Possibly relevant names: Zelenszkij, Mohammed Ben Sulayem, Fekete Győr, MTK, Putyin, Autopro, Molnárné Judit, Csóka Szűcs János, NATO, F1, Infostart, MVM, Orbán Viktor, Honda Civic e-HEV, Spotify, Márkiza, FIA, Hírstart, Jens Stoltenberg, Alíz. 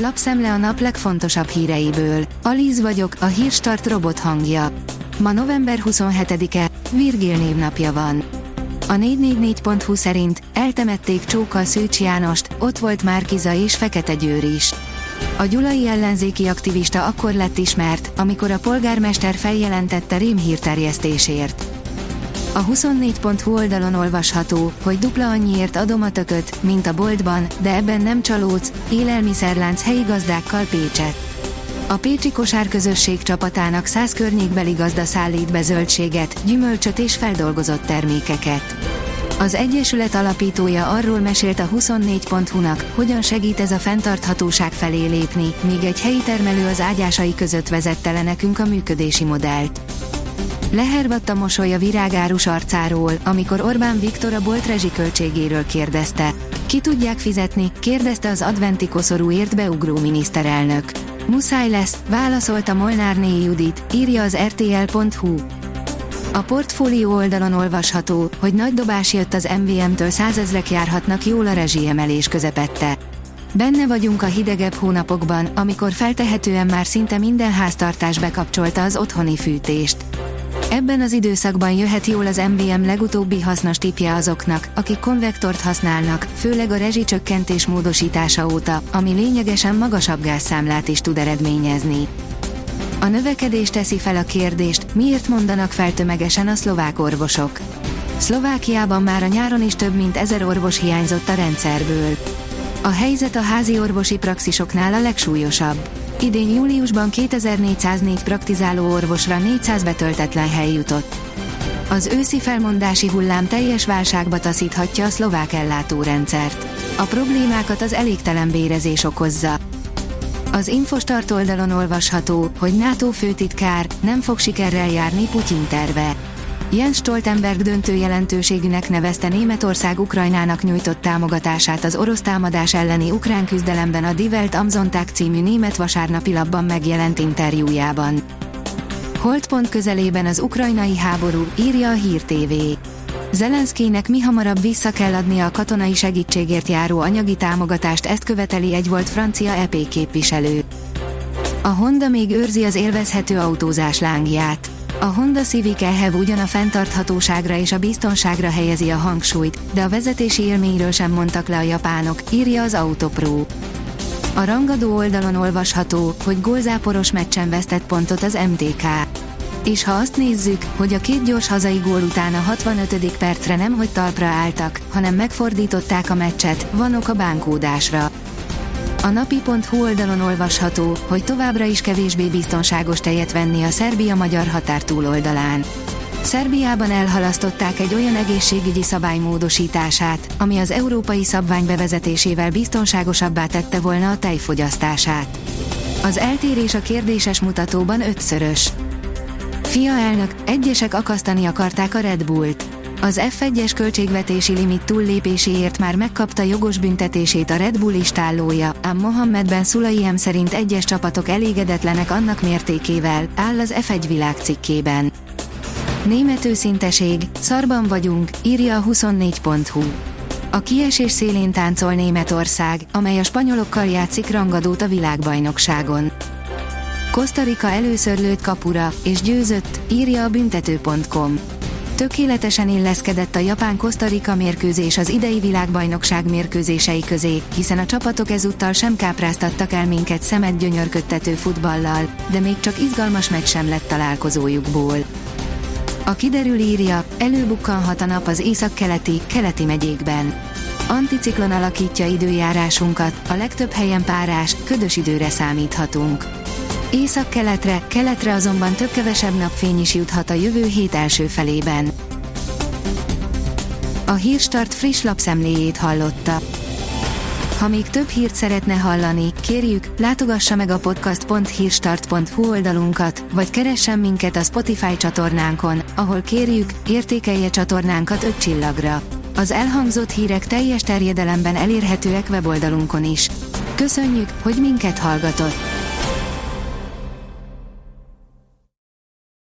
Lapszemle a nap legfontosabb híreiből. Alíz vagyok, a hírstart robot hangja. Ma november 27-e, Virgil névnapja van. A 444.hu szerint eltemették Csóka Szűcs Jánost, ott volt Márkiza és Fekete Győr is. A gyulai ellenzéki aktivista akkor lett ismert, amikor a polgármester feljelentette rémhírterjesztésért. A 24.hu oldalon olvasható, hogy dupla annyiért adom a tököt, mint a boltban, de ebben nem csalódsz, élelmiszerlánc helyi gazdákkal Pécset. A pécsi kosárközösség csapatának 100 környékbeli gazda szállít be zöldséget, gyümölcsöt és feldolgozott termékeket. Az egyesület alapítója arról mesélt a 24.hu-nak, hogyan segít ez a fenntarthatóság felé lépni, míg egy helyi termelő az ágyásai között vezette le nekünk a működési modellt. Lehervadt a mosoly a virágárus arcáról, amikor Orbán Viktor a bolt rezsiköltségéről kérdezte. Ki tudják fizetni, kérdezte az adventi koszorúért beugró miniszterelnök. Muszáj lesz, válaszolta Molnárné Judit, írja az rtl.hu. A portfólió oldalon olvasható, hogy nagy dobás jött az MVM-től, 100 000-ek járhatnak jól a rezsiemelés közepette. Benne vagyunk a hidegebb hónapokban, amikor feltehetően már szinte minden háztartás bekapcsolta az otthoni fűtést. Ebben az időszakban jöhet jól az MVM legutóbbi hasznos tippje azoknak, akik konvektort használnak, főleg a rezsicsökkentés módosítása óta, ami lényegesen magasabb gázszámlát is tud eredményezni. A növekedés teszi fel a kérdést, miért mondanak fel tömegesen a szlovák orvosok. Szlovákiában már a nyáron is több mint 1000 orvos hiányzott a rendszerből. A helyzet a házi orvosi praxisoknál a legsúlyosabb. Idén júliusban 2404 praktizáló orvosra 400 betöltetlen hely jutott. Az őszi felmondási hullám teljes válságba taszíthatja a szlovák ellátórendszert. A problémákat az elégtelen bérezés okozza. Az Infostart oldalon olvasható, hogy NATO főtitkár, nem fog sikerrel járni Putyin terve. Jens Stoltenberg döntő jelentőségűnek nevezte Németország Ukrajnának nyújtott támogatását az orosz támadás elleni ukrán küzdelemben a Die Welt am Sonntag című német vasárnapi lapban megjelent interjújában. Holdpont közelében az ukrajnai háború, írja a Hír TV. Zelenszkijnek mihamarabb vissza kell adnia a katonai segítségért járó anyagi támogatást, ezt követeli egy volt francia EP képviselő. A Honda még őrzi az élvezhető autózás lángját. A Honda Civic e-HEV ugyan a fenntarthatóságra és a biztonságra helyezi a hangsúlyt, de a vezetési élményről sem mondtak le a japánok, írja az Autopro. A rangadó oldalon olvasható, hogy gólzáporos meccsen vesztett pontot az MTK. És ha azt nézzük, hogy a két gyors hazai gól után a 65. percre nem hogy talpra álltak, hanem megfordították a meccset, van ok a bánkódásra. A napi.hu oldalon olvasható, hogy továbbra is kevésbé biztonságos tejet venni a Szerbia-magyar határ túloldalán. Szerbiában elhalasztották egy olyan egészségügyi szabály módosítását, ami az európai szabvány bevezetésével biztonságosabbá tette volna a tejfogyasztását. Az eltérés a kérdéses mutatóban 5-szörös. FIA elnök, egyesek akasztani akarták a Red Bullt. Az F1-es költségvetési limit túllépéséért már megkapta jogos büntetését a Red Bull istállója, ám Mohammed Ben Sulayem szerint egyes csapatok elégedetlenek annak mértékével, áll az F1 világcikkében. Német őszinteség, szarban vagyunk, írja a 24.hu. A kiesés szélén táncol Németország, amely a spanyolokkal játszik rangadót a világbajnokságon. Costa Rica először lőtt kapura, és győzött, írja a büntető.com. Tökéletesen illeszkedett a Japán-Costa Rica mérkőzés az idei világbajnokság mérkőzései közé, hiszen a csapatok ezúttal sem kápráztattak el minket szemet gyönyörködtető futballal, de még csak izgalmas meccs sem lett találkozójukból. A kiderül írja, előbukkanhat a nap az északkeleti, keleti megyékben. Anticiklon alakítja időjárásunkat, a legtöbb helyen párás, ködös időre számíthatunk. Észak-keletre, keletre azonban több-kevesebb napfény is juthat a jövő hét első felében. A Hírstart friss lapszemléjét hallotta. Ha még több hírt szeretne hallani, kérjük, látogassa meg a podcast.hírstart.hu oldalunkat, vagy keressen minket a Spotify csatornánkon, ahol kérjük, értékelje csatornánkat 5 csillagra. Az elhangzott hírek teljes terjedelemben elérhetőek weboldalunkon is. Köszönjük, hogy minket hallgatott!